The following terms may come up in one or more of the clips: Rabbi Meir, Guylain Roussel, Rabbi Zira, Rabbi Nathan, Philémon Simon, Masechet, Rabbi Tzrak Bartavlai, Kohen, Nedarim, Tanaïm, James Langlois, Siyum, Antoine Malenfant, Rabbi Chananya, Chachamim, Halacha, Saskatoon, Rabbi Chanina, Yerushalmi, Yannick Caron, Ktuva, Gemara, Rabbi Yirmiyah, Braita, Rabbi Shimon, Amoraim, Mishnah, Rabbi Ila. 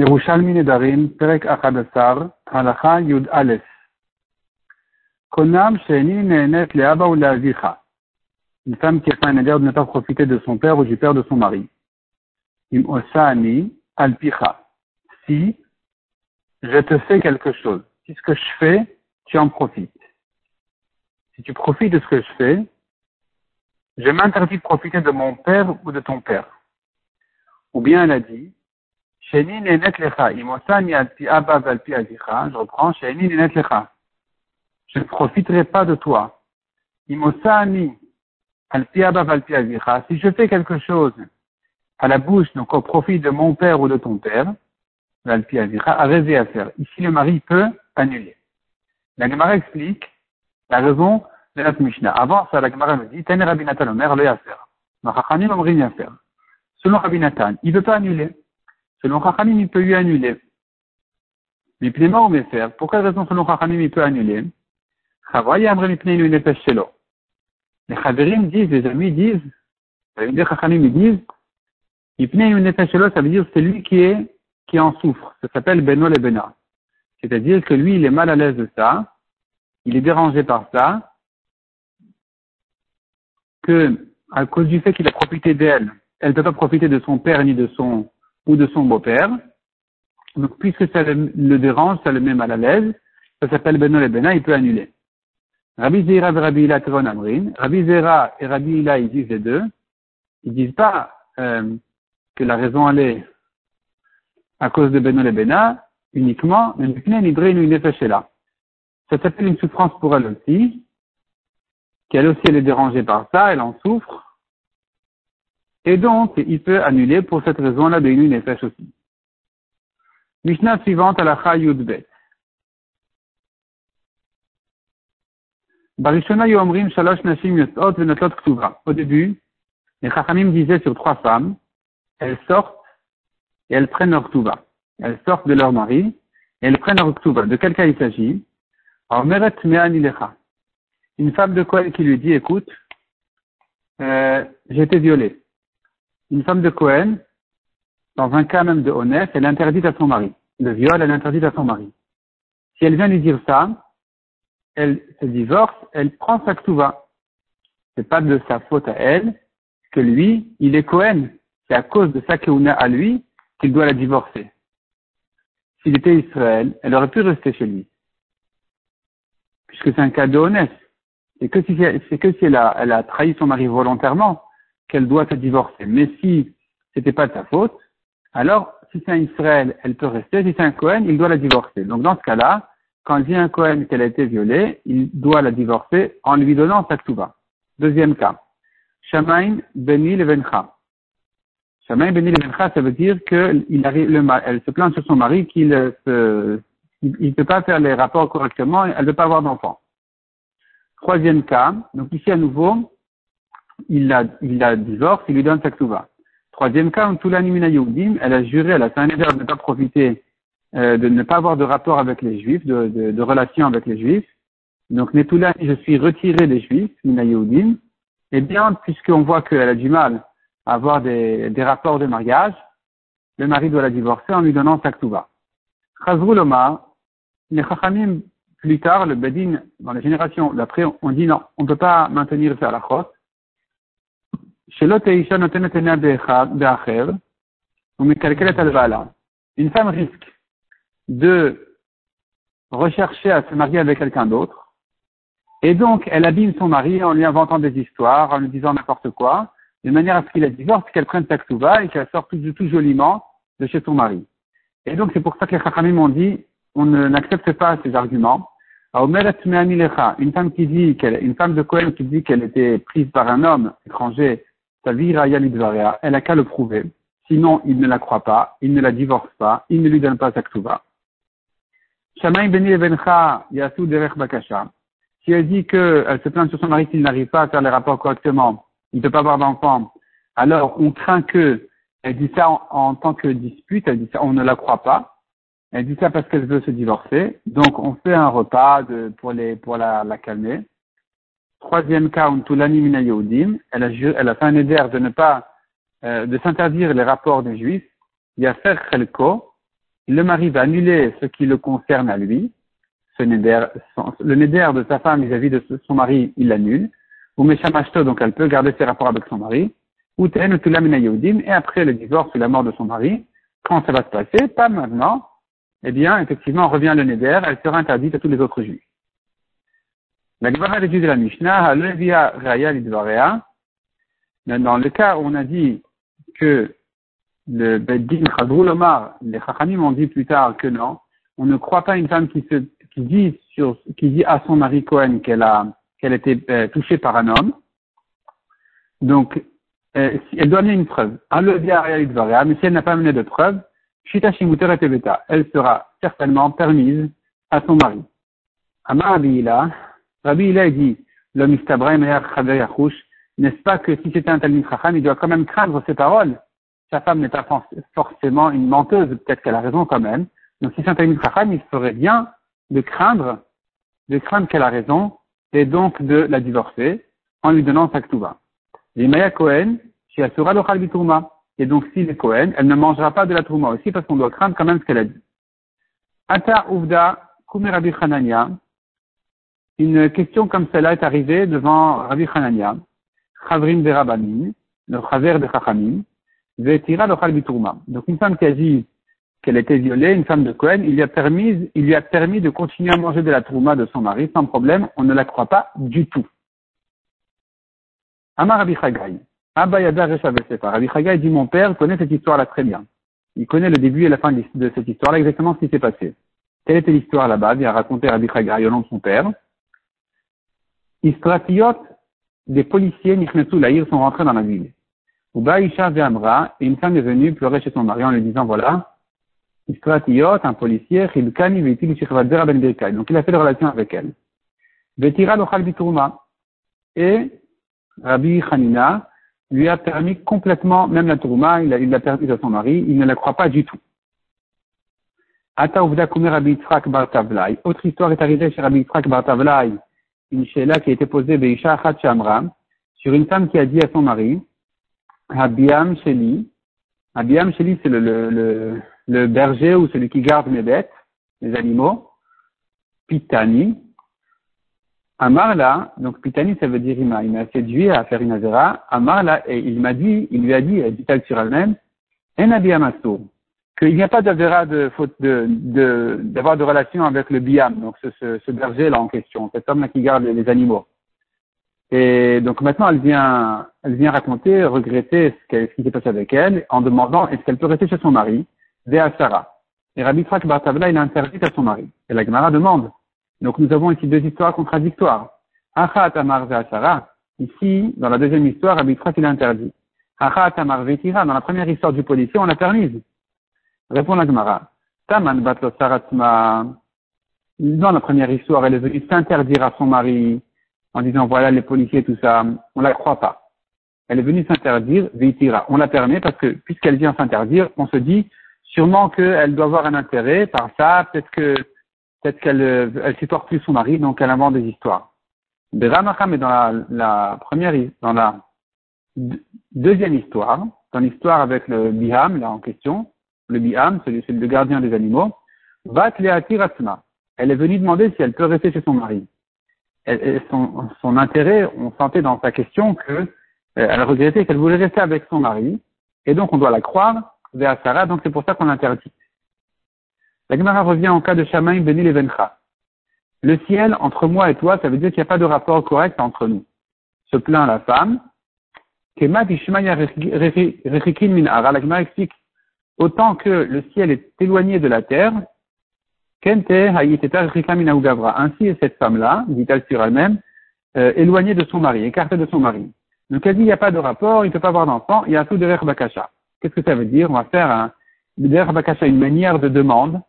Yerushalmi Nedarim, Perek Achadasar, Halacha Yud Aleph. Konam Sheni Nehenet Leaba ou Leavicha. Une femme qui a fait un neder de ne pas profiter de son père ou du père de son mari. Im Osani Alpicha. Si je te fais quelque chose, si ce que je fais, tu en profites. Si tu profites de ce que je fais, je m'interdis de profiter de mon père ou de ton père. Ou bien elle a dit, je reprends, je ne profiterai pas de toi. Si je fais quelque chose à la bouche, donc au profit de mon père ou de ton père, avait à faire. Ici, le mari peut annuler. La Gemara explique la raison de notre Mishnah. Avant ça, la Gemara nous dit, Tanaïm Rabbi Nathan Omer, le yafer. Ma Chachamim Omrim yafer. Selon Rabbi Nathan, il ne peut pas annuler. Selon Chachamim, il peut lui annuler. Mais pneuma ou mefer. Pour quelle raison, selon Chachamim, il peut annuler? Chavaya Amre mipnei lui nepech shelo. Les Chavirim disent, les amis disent, les Chachamim disent, mipnei lui nepech shelo, ça veut dire c'est lui qui en souffre. Ça s'appelle Beno le Bena. C'est-à-dire que lui, il est mal à l'aise de ça. Il est dérangé par ça, que, à cause du fait qu'il a profité d'elle, elle ne peut pas profiter de son père ni de son, ou de son beau-père. Donc, puisque ça le dérange, ça le met mal à l'aise, ça s'appelle Benol et Bena, il peut annuler. Rabbi Zira et Rabbi Ila, Tevon Amrin. Rabbi Zira et Rabbi Ila, ils disent les deux. Ils disent pas, que la raison elle est à cause de Benol et Bena, uniquement, mais ni Dré, ni Nefeshela. Ça s'appelle une souffrance pour elle aussi, qu'elle aussi elle est dérangée par ça, elle en souffre, et donc il peut annuler pour cette raison-là de Inu Nefesh aussi. Mishnah suivante à la Halakha Yud Bet. Barishona Yomrim Shalosh Nashim Yotzot Venotlot Ktuva. Au début, les Chachamim disaient sur trois femmes, elles sortent et elles prennent leur Ktuva. Elles sortent de leur mari et elles prennent leur Ktuva. De quel cas il s'agit? Une femme de Kohen qui lui dit, écoute, j'ai été violée. Une femme de Kohen, dans un cas même de honnête, elle interdit à son mari. Le viol, elle interdit à son mari. Si elle vient lui dire ça, elle se divorce, elle prend sa ktuva. C'est pas de sa faute à elle, que lui, il est Kohen. C'est à cause de sa keuna à lui qu'il doit la divorcer. S'il était Israël, elle aurait pu rester chez lui, puisque c'est un cas de honnête. Et que si, c'est que si elle a trahi son mari volontairement, qu'elle doit se divorcer. Mais si c'était pas de sa faute, alors, si c'est un Israël, elle peut rester. Si c'est un Cohen, il doit la divorcer. Donc, dans ce cas-là, quand il dit à un Cohen qu'elle a été violée, il doit la divorcer en lui donnant sa ktuva. Deuxième cas. Shamaim beni levencha. Shamaim beni levencha, ça veut dire que elle se plaint sur son mari qu'il il ne peut pas faire les rapports correctement, elle ne veut pas avoir d'enfant. Troisième cas, donc ici à nouveau, il la divorce, il lui donne sa ktuva. Troisième cas, elle a juré, elle a fait un éder de ne pas profiter, de ne pas avoir de rapport avec les juifs, de relation avec les juifs. Donc, Netula, je suis retiré des juifs, Mina Yehudim. Eh bien, puisqu'on voit qu'elle a du mal à avoir des rapports de mariage, le mari doit la divorcer en lui donnant sa ktuva. Chazrou Lomar, les Chachamim, plus tard, le Bedin, dans les générations d'après, on dit non, on ne peut pas maintenir ça à la chos. Une femme risque de rechercher à se marier avec quelqu'un d'autre, et donc elle abîme son mari en lui inventant des histoires, en lui disant n'importe quoi, de manière à ce qu'il la divorce, qu'elle prenne sa ktuva et qu'elle sorte tout joliment de chez son mari. Et donc, c'est pour ça que les Chachamim ont dit, on n'accepte pas ces arguments. Une femme qui dit une femme de Kohen qui dit qu'elle était prise par un homme étranger, elle a qu'à le prouver. Sinon, il ne la croit pas, il ne la divorce pas, il ne lui donne pas sa ktuva. Shamaim beni levencha yasu derech bakasha. Si elle dit qu'elle se plaint sur son mari qu'il n'arrive pas à faire les rapports correctement, il ne peut pas avoir d'enfant, alors on craint que elle dit ça en tant que dispute, elle dit ça, on ne la croit pas. Elle dit ça parce qu'elle veut se divorcer. Donc, on fait un repas pour la calmer. Troisième cas, Untulani mina Yehudim. Elle a fait un éder de ne pas, de s'interdire les rapports des juifs. Yafer Chelko. le mari va annuler ce qui le concerne à lui, ce neder, le neder de sa femme vis-à-vis de son mari, il l'annule, ou meshamashto, donc elle peut garder ses rapports avec son mari, ou ten ou tula mina yehudim, et après le divorce ou la mort de son mari, quand ça va se passer, pas maintenant, eh bien, effectivement, revient le neder, elle sera interdite à tous les autres juifs. La Gemara de la Mishnah, Levia Raya Lidvarea, dans le cas où on a dit que le Beddin Chadrul Omar, les Chachamim ont dit plus tard que non, on ne croit pas une femme qui dit à son mari Cohen qu'elle était touchée par un homme. Donc, elle doit amener une preuve. Levia Raya Lidvarea, mais si elle n'a pas amené de preuve, Shita Shimutera Tebeta, elle sera certainement permise à son mari. Amar Rabbi Ila, Rabbi Ila dit, le mistabra meyer chaver yachouch, n'est-ce pas que si c'était un talmid chacham, il doit quand même craindre ses paroles? Sa femme n'est pas forcément une menteuse, peut-être qu'elle a raison quand même. Donc si c'est un talmid chacham, il ferait bien de craindre qu'elle a raison, et donc de la divorcer, en lui donnant sa ktuba. Et Maya Cohen, chez Asura lochal bitourma. Et donc si le Cohen, elle ne mangera pas de la tourma aussi, parce qu'on doit craindre quand même ce qu'elle a dit. Ata uvda, kume Rabbi Chananya. Une question comme celle-là est arrivée devant Rabbi Chananya, Chavrim de Rabbanim, le Chaver de Chachamim, Vetira le Chal Bitourma. Donc une femme qui a dit qu'elle était violée, une femme de Cohen, il lui a permis de continuer à manger de la tourma de son mari sans problème, on ne la croit pas du tout. Amar Rabbi Chagai, Abayada Rechavesefa. Rabbi Chagai dit, mon père connaît cette histoire-là très bien. Il connaît le début et la fin de cette histoire-là, exactement ce qui s'est passé. Quelle était l'histoire là-bas? Il a raconté Rabbi Chagai au nom de son père. Isratiot, des policiers, Nichnesu Lahir, sont rentrés dans la ville. Ouba Isha Ve'amra, et une femme est venue pleurer chez son mari en lui disant, voilà, Isratiot, un policier, Chilkani Ve'til Shirvadera Ben Birkai. Donc il a fait des relations avec elle. Ve'tira Lochal Bitourma. Et Rabbi Chanina lui a permis complètement, même la Tourma, il l'a permis à son mari, il ne la croit pas du tout. Ata Uvda Kume Rabbi Tzrak Bartavlai. Autre histoire est arrivée chez Rabbi Tzrak Bartavlai. Une shéla qui a été posée Beisha Achat Shamra sur une femme qui a dit à son mari Habiam Sheli. Habiam Sheli, c'est le berger ou celui qui garde mes bêtes, les animaux. Pitani. Amarla, donc Pitani ça veut dire il m'a séduit à faire une azera. Amarla, et il lui a dit, elle dit-elle sur elle-même, En Habiam Asur, qu'il n'y a pas d'azera de faute d'avoir de relation avec le biam, donc ce berger là en question, cet homme là qui garde les animaux. Et donc maintenant elle vient raconter, regretter ce qui s'est passé avec elle, en demandant est-ce qu'elle peut rester chez son mari, Véa Sarah. Et Rabbi Tzrak Bartavlai il a interdit à son mari. Et la Gemara demande. Donc nous avons ici deux histoires contradictoires. Achat Amar Véa Sarah. Ici, dans la deuxième histoire, Rabbi Tzrak il a interdit. Achat Amar Vetira, dans la première histoire du policier, on l'a permise. Répond la Gemara. Taman batlo saratma. Dans la première histoire, elle est venue s'interdire à son mari en disant voilà les policiers tout ça. On la croit pas. Elle est venue s'interdire. Veitira. On la permet parce que puisqu'elle vient s'interdire, on se dit sûrement qu'elle doit avoir un intérêt par ça. Peut-être qu'elle supporte plus son mari, donc elle invente des histoires. Beramacham est dans la première, dans la deuxième histoire, dans l'histoire avec le Biham là en question. Le Biham, c'est le gardien des animaux, va Tleati Ratsma. Elle est venue demander si elle peut rester chez son mari. Son intérêt, on sentait dans sa question qu'elle regrettait qu'elle voulait rester avec son mari, et donc on doit la croire vers Sarah, donc c'est pour ça qu'on l'interdit. La Gemara revient en cas de Shamaim Beni Levencha. Le ciel, entre moi et toi, ça veut dire qu'il n'y a pas de rapport correct entre nous. Se plaint la femme. Kema Bishmaya Rechikin Minara. La Gemara explique autant que le ciel est éloigné de la terre, ainsi est cette femme-là, dit-elle sur elle-même, éloignée de son mari, écartée de son mari. Donc elle dit, il n'y a pas de rapport, il ne peut pas avoir d'enfant, il y a tout derrière Bakasha. Qu'est-ce que ça veut dire? On va faire derrière Bakasha, une manière de demande.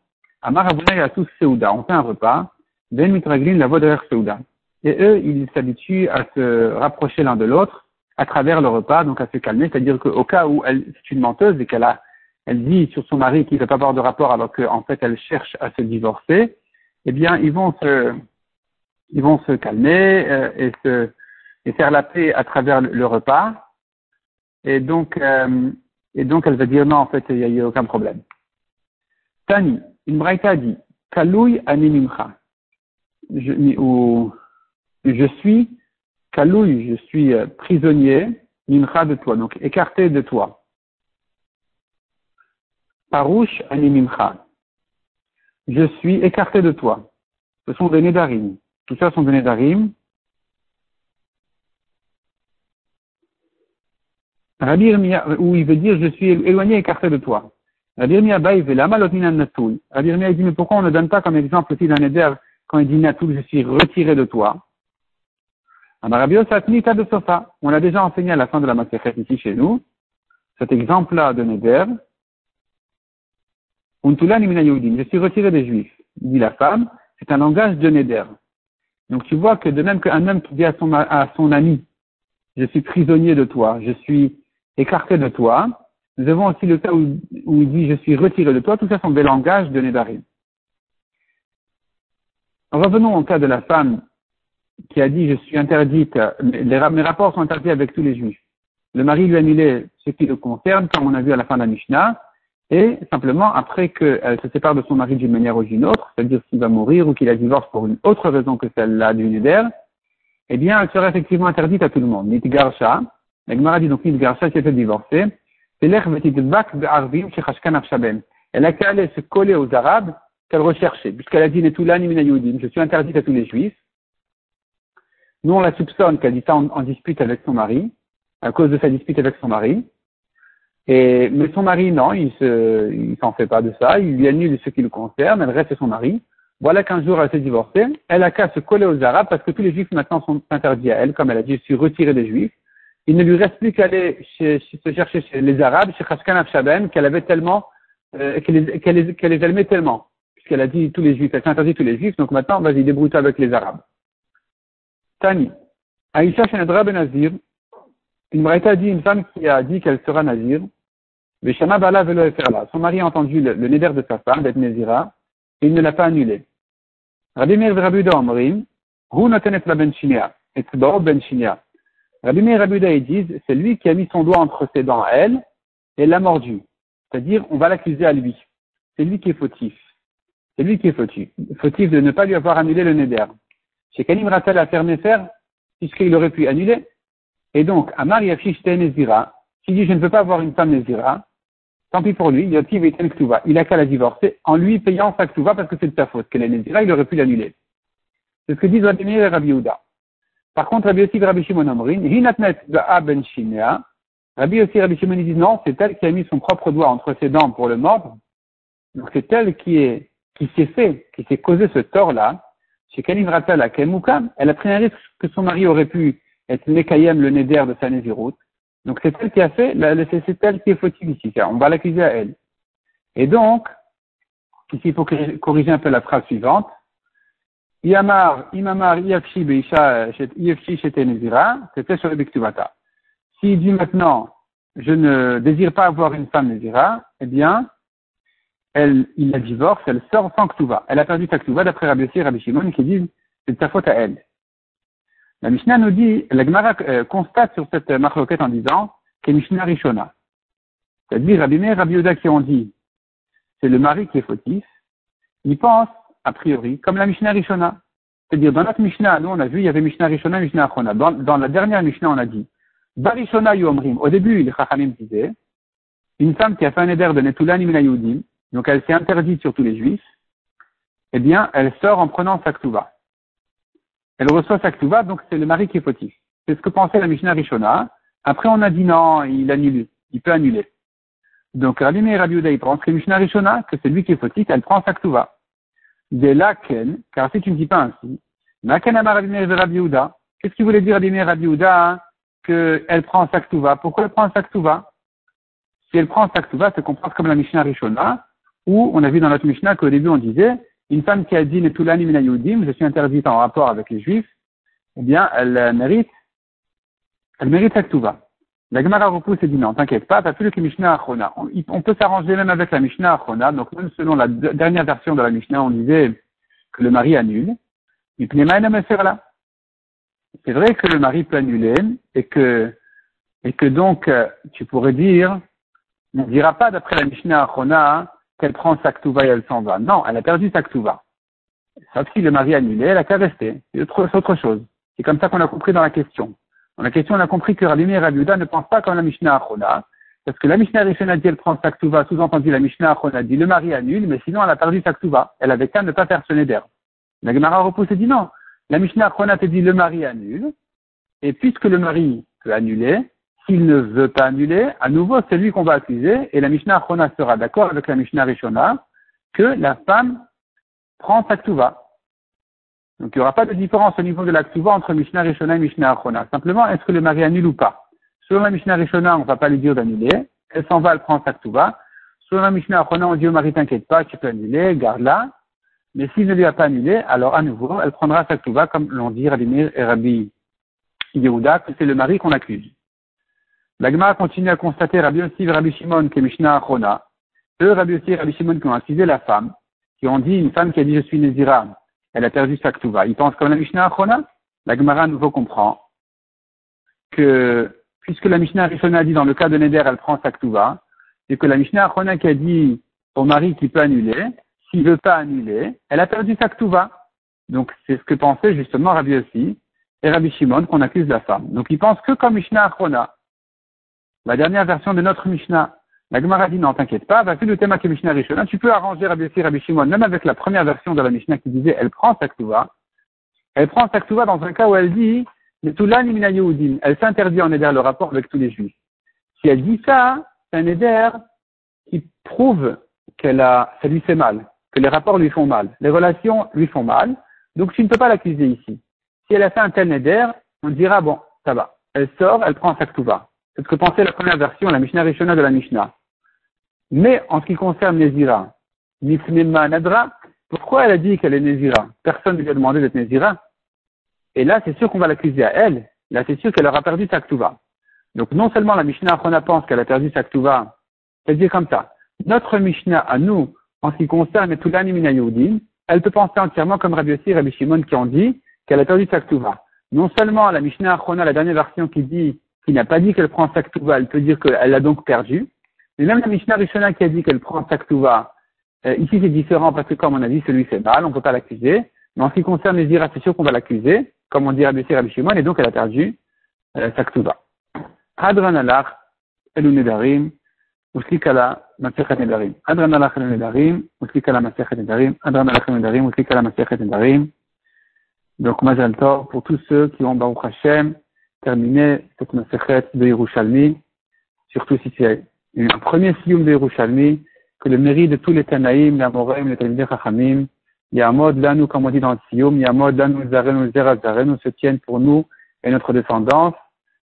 Amar Abuna Yasus Seouda, on fait un repas, Ben Mitraglin la voit derrière Seouda. Et eux, ils s'habituent à se rapprocher l'un de l'autre à travers le repas, donc à se calmer, c'est-à-dire qu'au cas où elle c'est une menteuse et qu'elle a elle dit sur son mari qu'il ne veut pas avoir de rapport alors qu'en fait elle cherche à se divorcer, eh bien ils vont se calmer et faire la paix à travers le repas. Et donc elle va dire non, en fait il n'y a aucun problème. Tani, une braïta dit Kaloui animimcha. Je suis Kaloui, je suis prisonnier mimcha de toi, donc écarté de toi. Parouche animimcha. Je suis écarté de toi. Ce sont des Nédarim. Tout ça sont des Nédarim. Rabbi Yirmiyah, où il veut dire je suis éloigné, écarté de toi. Rabbi Yirmiyah baïve la malotnina natoul. Rabbi Yirmiyah dit mais pourquoi on ne donne pas comme exemple aussi d'un Néder quand il dit natoul, je suis retiré de toi. Rabbi Yossi de sofa. On l'a déjà enseigné à la fin de la Masechet ici chez nous. Cet exemple-là de Néder. Untulani mina Yehudim. Je suis retiré des Juifs. Dit la femme. C'est un langage de Neder. Donc tu vois que de même qu'un homme qui dit à son ami, je suis prisonnier de toi, je suis écarté de toi, nous avons aussi le cas où il dit je suis retiré de toi, tout ça sont des langages de Nedarim. Revenons au cas de la femme qui a dit je suis interdite, mes rapports sont interdits avec tous les juifs. Le mari lui a annulé ce qui le concerne, comme on a vu à la fin de la Mishnah. Et simplement, après qu'elle se sépare de son mari d'une manière ou d'une autre, c'est-à-dire s'il va mourir ou qu'il a divorce pour une autre raison que celle-là du Neder, eh bien, elle sera effectivement interdite à tout le monde. Nitgarsha, la Gemara dit donc Nitgarsha qui a été divorcée, elle a qu'à aller se coller aux Arabes qu'elle recherchait, puisqu'elle a dit Netulani mina Yehudim, je suis interdite à tous les Juifs. Nous, on la soupçonne qu'elle dit ça en dispute avec son mari, à cause de sa dispute avec son mari. Mais son mari, non, il s'en fait pas de ça, il lui annule ce qui le concerne, elle reste chez son mari. Voilà qu'un jour elle s'est divorcée, elle a qu'à se coller aux Arabes parce que tous les Juifs maintenant sont interdits à elle, comme elle a dit, je suis retirée des Juifs. Il ne lui reste plus qu'à aller se chercher chez les Arabes, chez Chaskanaf Shabem, qu'elle avait tellement, qu'elle les aimait tellement. Puisqu'elle a dit tous les Juifs, elle s'est interdite tous les Juifs, donc maintenant, vas-y, débrouille-toi avec les Arabes. Tani. Aïcha Shenadra Ben Azir. Une braïta dit une femme qui a dit qu'elle sera nazir, son mari a entendu le neder de sa femme, d'être nazira, et il ne l'a pas annulé. Rabbi Meir et Rabbi Ila Amoraim, Hu notenet la ben shinia, et tzbao ben shinia. Rabbi Meir et Rabbi Ila disent, c'est lui qui a mis son doigt entre ses dents à elle, et l'a mordu. C'est-à-dire, on va l'accuser à lui. C'est lui qui est fautif. C'est lui qui est fautif de ne pas lui avoir annulé le neder. Chez Kanim Ratel a fermé faire, puisqu'il aurait pu annuler. Et donc, Amar Yafshish Ten Nezira, qui dit je ne veux pas avoir une femme Nezira, tant pis pour lui, Yotiv et Ten Ktuva, il a qu'à la divorcer en lui payant sa Ktuva parce que c'est de sa faute, qu'elle est Nezira, il aurait pu l'annuler. C'est ce que disent Rabbi Meir et Rabbi Yehuda. Par contre, Rabbi Yossi et Rabbi Shimon Amrin, Hinatnet Ba'a Ben Shinea, Rabbi Yossi et Rabbi Shimon disent non, c'est elle qui a mis son propre doigt entre ses dents pour le mordre, donc c'est elle qui s'est causé ce tort-là, chez Kalim Ratal à Kemouka, elle a pris un risque que son mari aurait pu être Mekayem, le Neder de sa Nézirut. Donc c'est elle qui a fait, c'est elle qui est fautive ici. On va l'accuser à elle. Et donc, ici il faut corriger un peu la phrase suivante. Imamar, Yafshi, Beisha, Yafshi, Shete Nezira, c'était sur le Biktuvata. Si dit maintenant, je ne désire pas avoir une femme Nézira, eh bien, il la divorce, elle sort sans Ktuva. Elle a perdu sa Ktuva d'après Rabbi Yossi et Rabbi Shimon qui disent, c'est de sa faute à elle. La Mishnah nous dit, la Gemara constate sur cette marloquette en disant que Mishnah Rishona. C'est-à-dire Rabbi Meir, Rabbi Yehuda qui ont dit c'est le mari qui est fautif, il pense, a priori, comme la Mishnah Rishona. C'est-à-dire dans notre Mishnah, nous on a vu, il y avait Mishnah Rishona et Mishnah Achona. Dans la dernière Mishnah, on a dit Barishona Yomrim. Au début, les Chachamim disaient une femme qui a fait un éder de Netulani mina Yehudim, donc elle s'est interdite sur tous les Juifs, eh bien, elle sort en prenant sa Ktuva. Elle reçoit sa Ktuva, donc c'est le mari qui est fautif. C'est ce que pensait la Mishnah Rishona. Après, on a dit non, il annule, il peut annuler. Donc, Rabbi Meir et Rabbi Yehuda, il pense que Mishnah Rishona, que c'est lui qui est fautif, elle prend sa Ktuva. De là qu'elle, car si tu ne dis pas ainsi, Makanama Rabbi Meir et Rabbi Yehuda, qu'est-ce qu'il voulait dire Rabbi Meir et Rabbi Yehuda qu'elle prend sa Ktuva? Pourquoi elle prend sa Ktuva? Si elle prend sa Ktuva, c'est qu'on pense comme la Mishnah Rishona, où on a vu dans notre Mishnah qu'au début on disait une femme qui a dit « Netulani mina Yehudim » je suis interdite en rapport avec les Juifs, eh bien, elle mérite la Ktuva. La Gemara repousse et dit « Non, t'inquiète pas, t'as plus le Mishnah Achona. » On peut s'arranger même avec la Mishnah Achona, donc même selon la dernière version de la Mishnah, on disait que le mari annule. C'est vrai que le mari peut annuler et que donc, tu pourrais dire, on ne dira pas d'après la Mishnah Achona qu'elle prend sa ketouva et elle s'en va. Non, elle a perdu sa ketouva. Sauf si le mari annulé, elle a qu'à rester. C'est autre chose. C'est comme ça qu'on a compris dans la question. Dans la question, on a compris que Rabbi Meir et Rabbi Yehuda ne pensent pas comme la Mishnah Achona, parce que la Mishnah Rishona dit elle prend sa ketouva, sous-entendu la Mishnah Achona dit le mari annule, mais sinon elle a perdu sa ketouva. Elle avait qu'à ne pas faire son éder. La Gemara repousse et dit non. La Mishnah Achona te dit le mari annule, et puisque le mari peut annuler, s'il ne veut pas annuler, à nouveau c'est lui qu'on va accuser, et la Mishnah Achona sera d'accord avec la Mishnah Rishona que la femme prend sa ketouva. Donc il n'y aura pas de différence au niveau de la ketouva entre Mishnah Rishona et Mishnah Achona. Simplement, est-ce que le mari annule ou pas? Selon la Mishnah Rishona, on ne va pas lui dire d'annuler. Elle s'en va, elle prend sa ketouva. Selon la Mishnah Achona, on dit au mari, t'inquiète pas, tu peux annuler, garde-la. Mais s'il ne lui a pas annulé, alors à nouveau, elle prendra sa ketouva, comme l'ont dit Rabbi Meir et Rabbi Yehuda, que c'est le mari qu'on accuse. La Gemara continue à constater Rabbi Yossi et Rabbi Shimon qui est Mishnah Achona. Eux, Rabbi Yossi et Rabbi Shimon qui ont accusé la femme, qui ont dit, une femme qui a dit je suis Nézira, elle a perdu sa ketouva. Ils pensent comme la Mishnah Achona. La Gemara à nouveau comprend que puisque la Mishnah Rishona a dit dans le cas de Neder, elle prend sa ketouva, et que la Mishnah Achona qui a dit au mari qu'il peut annuler, s'il ne veut pas annuler, elle a perdu sa ketouva. Donc c'est ce que pensait justement Rabbi Yossi et Rabbi Shimon qu'on accuse la femme. Donc ils pensent que comme Mishnah Achona. La dernière version de notre Mishnah, la Gemara dit non, t'inquiète pas, vu le thème que Mishnah Rishona, tu peux arranger Rabbi Yossi et Rabbi Shimon, même avec la première version de la Mishnah qui disait elle prend sa ketouva. Elle prend sa ketouva dans un cas où elle dit elle s'interdit en éder le rapport avec tous les juifs. Si elle dit ça, c'est un éder qui prouve ça lui fait mal, que les rapports lui font mal, les relations lui font mal, donc tu ne peux pas l'accuser ici. Si elle a fait un tel éder, on dira bon, ça va, elle sort, elle prend sa ketouva. C'est ce que pensait la première version, la Mishnah Rishona de la Mishnah. Mais en ce qui concerne Nézira, Mifnema Nadra, pourquoi elle a dit qu'elle est Nézira? Personne ne lui a demandé d'être Nézira. Et là, c'est sûr qu'on va l'accuser à elle. Là, c'est sûr qu'elle aura perdu sa ketouva. Donc, non seulement la Mishnah Achona pense qu'elle a perdu sa ketouva, c'est-à-dire comme ça. Notre Mishnah à nous, en ce qui concerne Toulani Mina Yehudim, elle peut penser entièrement comme Rabbi Yossi et Rabbi Shimon qui ont dit qu'elle a perdu sa ketouva. Non seulement la Mishnah Achona, la dernière version qui n'a pas dit qu'elle prend sa ketouva, elle peut dire qu'elle l'a donc perdu. Mais même la Mishnah Rishona qui a dit qu'elle prend sa ketouva, ici c'est différent parce que comme on a dit, celui fait mal, on ne peut pas l'accuser. Mais en ce qui concerne les Zira, c'est sûr qu'on va l'accuser, comme on dit Rabbi Zira Rabbi Shimon, et donc elle a perdu sa ketouva. Adran alach elou nedarim, uslikala masechet nedarim. Adran alach elou nedarim, uslikala masechet nedarim. Adran alach elou nedarim, uslikala masechet nedarim. Donc Mazal Tov pour tous ceux qui ont Baruch Hashem terminé cette masechet de Yerushalmi, surtout si tu as eu un premier siyum de Yerushalmi, que le mérite de tous les Tanaïm, les Amoraim, les Talmidei Chachamim, Yamod Lanu, comme on dit dans le Siyum, Yamod Lanu, Zarenu, Zera, Zarenu, se tiennent pour nous et notre descendance.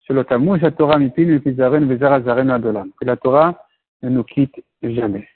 Sur le Tammuz, la Torah, Mipin, Mipizaren, Vezara, Zarenu, Adolam. Que la Torah ne nous quitte jamais.